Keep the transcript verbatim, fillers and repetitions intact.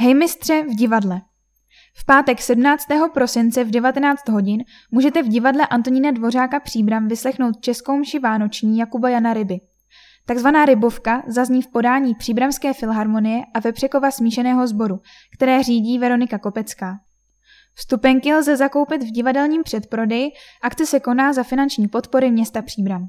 Hejmistře v divadle. V pátek sedmnáctého prosince v devatenáct hodin můžete v divadle Antonína Dvořáka Příbram vyslechnout českou mši vánoční Jakuba Jana Ryby. Takzvaná rybovka zazní v podání Příbramské filharmonie a Vepřekova smíšeného sboru, které řídí Veronika Kopecká. Vstupenky lze zakoupit v divadelním předprodeji, akce se koná za finanční podpory města Příbram.